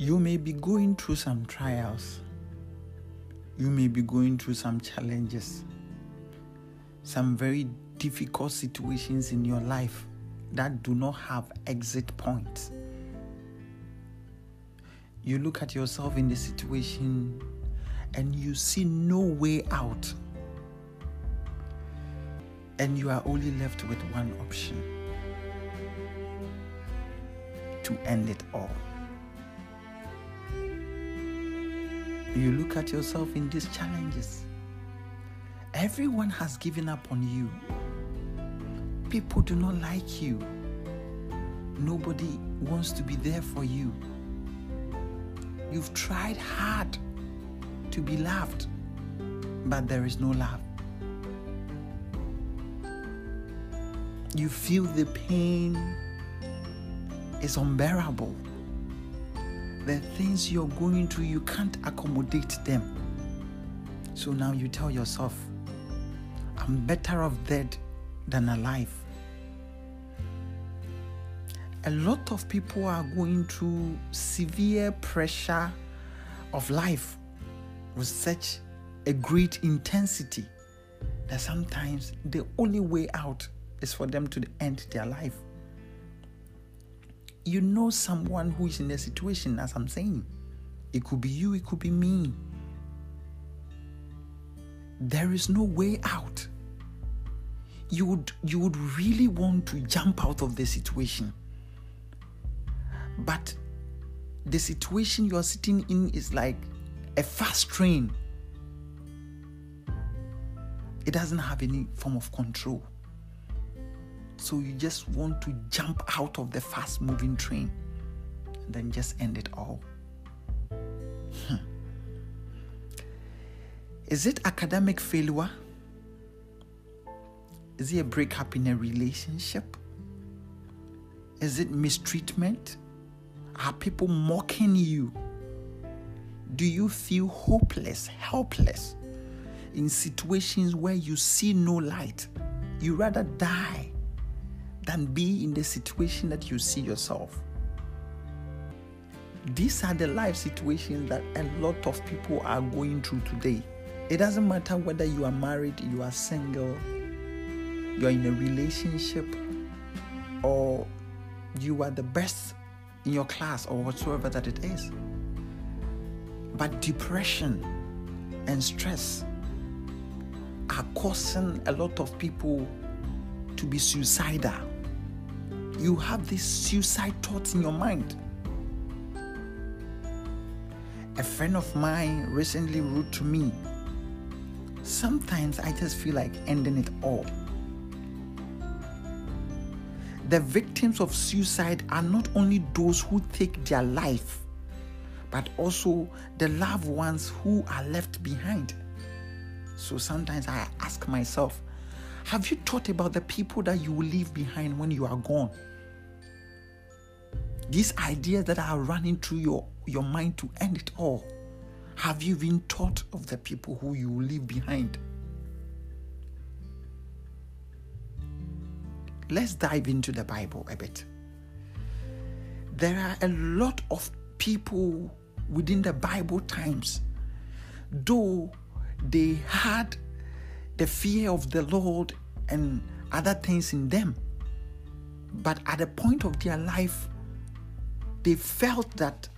You may be going through some trials. You may be going through some challenges, some very difficult situations in your life that do not have exit points. You look at yourself in the situation and you see no way out. And you are only left with one option: to end it all. You look at yourself in these challenges. Everyone has given up on you. People do not like you. Nobody wants to be there for you. You've tried hard to be loved, but there is no love. You feel the pain is unbearable. The things you're going through, you can't accommodate them. So now you tell yourself, I'm better off dead than alive. A lot of people are going through severe pressure of life with such a great intensity that sometimes the only way out is for them to end their life. You know someone who is in a situation, as I'm saying. It could be you, it could be me. There is no way out. You would really want to jump out of the situation. But the situation you are sitting in is like a fast train. It doesn't have any form of control. So you just want to jump out of the fast-moving train and then just end it all. Is it academic failure? Is it a breakup in a relationship? Is it mistreatment? Are people mocking you? Do you feel hopeless, helpless in situations where you see no light? You rather die than be in the situation that you see yourself. These are the life situations that a lot of people are going through today. It doesn't matter whether you are married, you are single, you are in a relationship, or you are the best in your class or whatsoever that it is. But depression and stress are causing a lot of people to be suicidal. You have these suicide thoughts in your mind. A friend of mine recently wrote to me, sometimes I just feel like ending it all. The victims of suicide are not only those who take their life, but also the loved ones who are left behind. So sometimes I ask myself, have you thought about the people that you will leave behind when you are gone? These ideas that are running through your mind to end it all. Have you even thought of the people who you will leave behind? Let's dive into the Bible a bit. There are a lot of people within the Bible times, though they had the fear of the Lord and other things in them. But at a point of their life, they felt that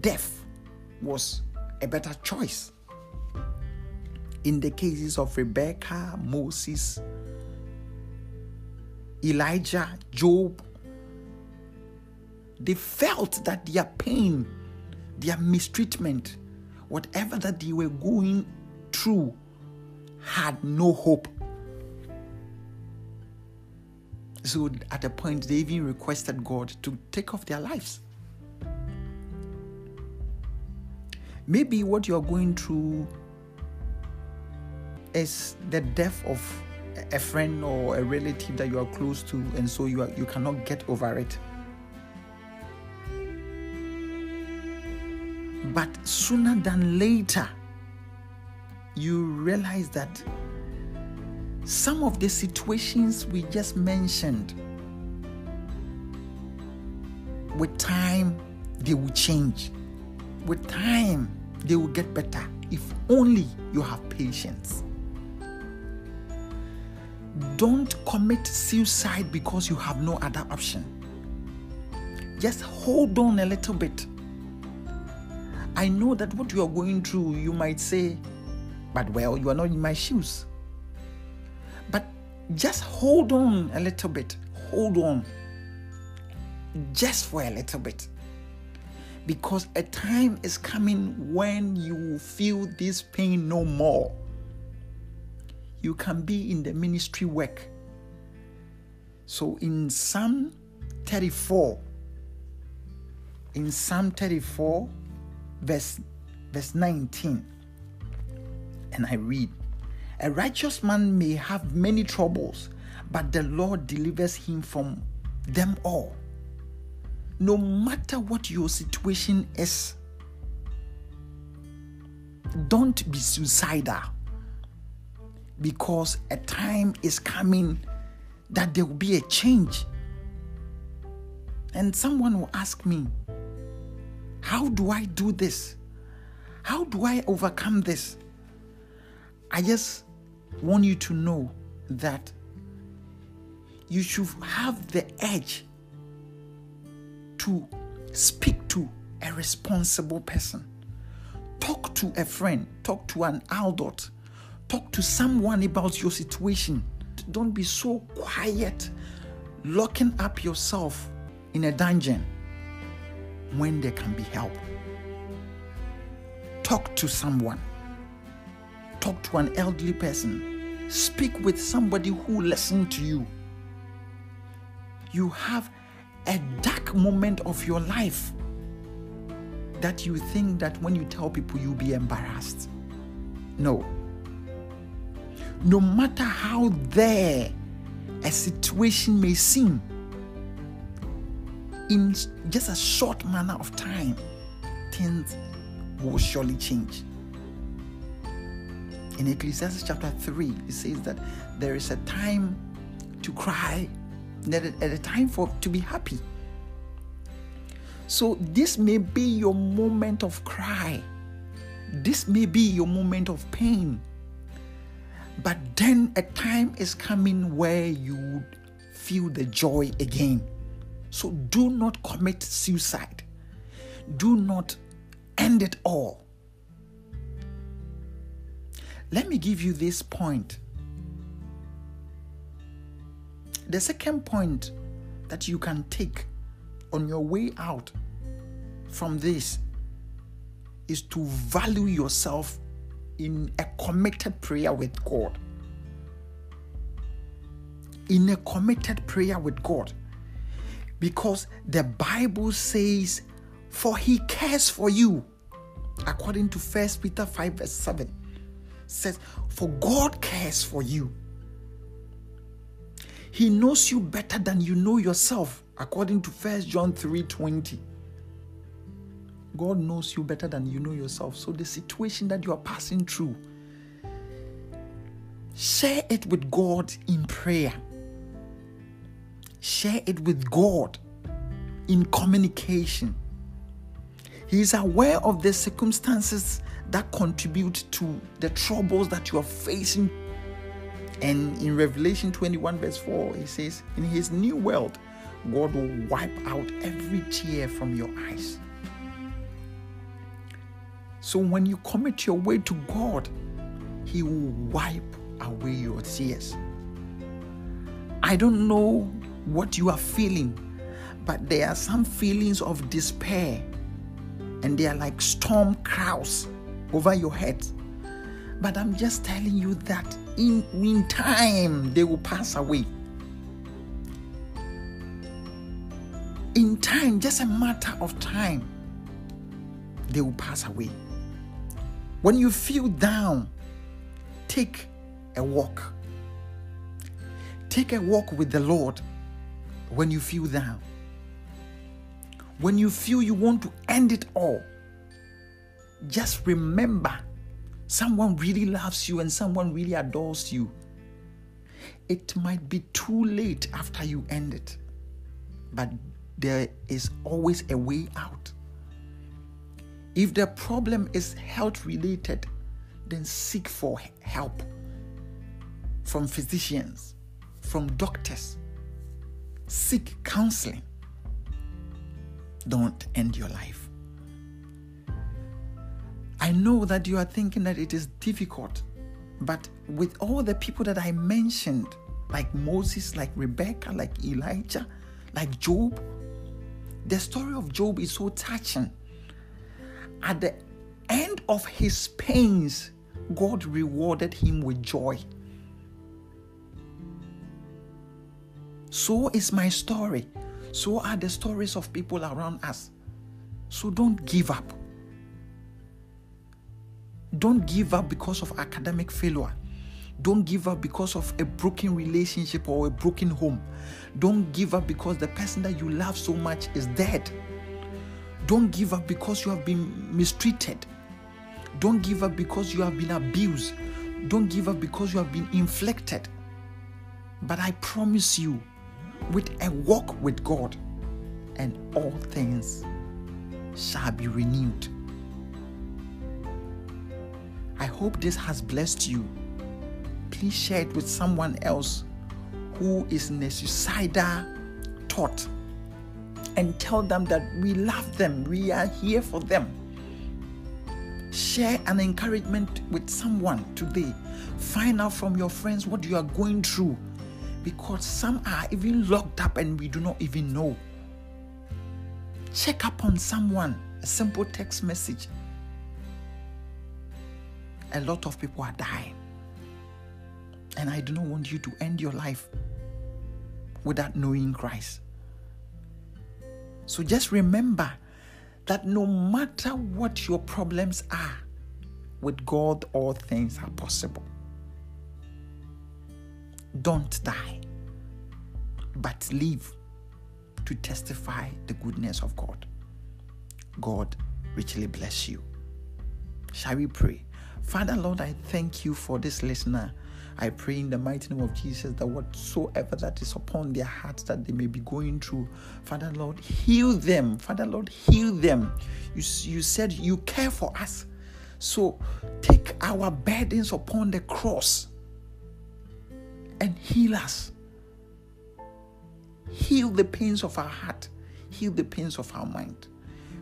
death was a better choice. In the cases of Rebecca, Moses, Elijah, Job, they felt that their pain, their mistreatment, whatever that they were going through, had no hope. So at a point, they even requested God to take off their lives. Maybe what you're going through is the death of a friend or a relative that you are close to, and so you cannot get over it. But sooner than later, you realize that some of the situations we just mentioned, with time, they will change. with time, they will get better if only you have patience. Don't commit suicide because you have no other option. Just hold on a little bit. I know that what you are going through, you might say, but well, you are not in my shoes. But just hold on a little bit. Hold on. Just for a little bit. Because a time is coming when you will feel this pain no more. You can be in the ministry work. So in Psalm 34, verse 19, and I read, "A righteous man may have many troubles, but the Lord delivers him from them all." No matter what your situation is, don't be suicidal, because a time is coming that there will be a change. And someone will ask me, how do I do this? How do I overcome this? I just want you to know that you should have the edge to speak to a responsible person. Talk to a friend. Talk to an adult. Talk to someone about your situation. Don't be so quiet, locking up yourself in a dungeon when there can be help. Talk to someone. Talk to an elderly person. Speak with somebody who listens to you. You have a dark moment of your life that you think that when you tell people, you'll be embarrassed. No. No matter how there a situation may seem, in just a short manner of time, things will surely change. In Ecclesiastes chapter 3, it says that there is a time to cry, at a time for to be happy. So this may be your moment of cry. This may be your moment of pain. But then a time is coming where you feel the joy again. So do not commit suicide. Do not end it all. Let me give you this point. The second point that you can take on your way out from this is to value yourself in a committed prayer with God. In a committed prayer with God. Because the Bible says, "For he cares for you," according to 1 Peter 5 verse 7. Says, "For God cares for you. He knows you better than you know yourself," according to 1 John 3:20. God knows you better than you know yourself. So the situation that you are passing through, share it with God in prayer. Share it with God in communication. He is aware of the circumstances that contribute to the troubles that you are facing. And in Revelation 21 verse 4, he says, in his new world, God will wipe out every tear from your eyes. So when you commit your way to God, he will wipe away your tears. I don't know what you are feeling, but there are some feelings of despair, and they are like storm clouds over your head. But I'm just telling you that in time, they will pass away. In time, just a matter of time, they will pass away. When you feel down, take a walk. Take a walk with the Lord when you feel down. When you feel you want to end it all, just remember someone really loves you and someone really adores you. It might be too late after you end it, but there is always a way out. If the problem is health-related, then seek for help from physicians, from doctors. Seek counseling. Don't end your life. I know that you are thinking that it is difficult, but with all the people that I mentioned, like Moses, like Rebecca, like Elijah, like Job, the story of Job is so touching. At the end of his pains, God rewarded him with joy. So is my story. So are the stories of people around us. So don't give up. Don't give up because of academic failure. Don't give up because of a broken relationship or a broken home. Don't give up because the person that you love so much is dead. Don't give up because you have been mistreated. Don't give up because you have been abused. Don't give up because you have been inflicted. But I promise you, with a walk with God, and all things shall be renewed. I hope this has blessed you. Please share it with someone else who is in a suicidal thought, and tell them that we love them, we are here for them. Share an encouragement with someone today. Find out from your friends what you are going through, because some are even locked up and we do not even know. Check up on someone, a simple text message. A lot of people are dying. And I do not want you to end your life without knowing Christ. So just remember that no matter what your problems are, with God all things are possible. Don't die, but live to testify the goodness of God. God richly bless you. Shall we pray? Father, Lord, I thank you for this listener. I pray in the mighty name of Jesus that whatsoever that is upon their hearts that they may be going through, Father, Lord, heal them. Father, Lord, heal them. You said you care for us. So take our burdens upon the cross and heal us. Heal the pains of our heart. Heal the pains of our mind.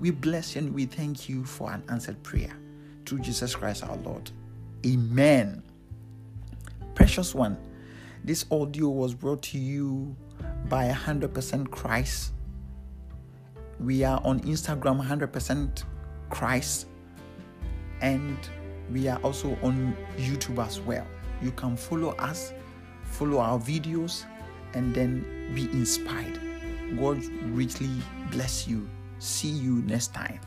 We bless you and we thank you for an answered prayer. Through Jesus Christ our Lord. Amen. Precious one, this audio was brought to you by 100% Christ. We are on Instagram, 100% Christ. And we are also on YouTube as well. You can follow us. Follow our videos and then be inspired. God richly bless you. See you next time.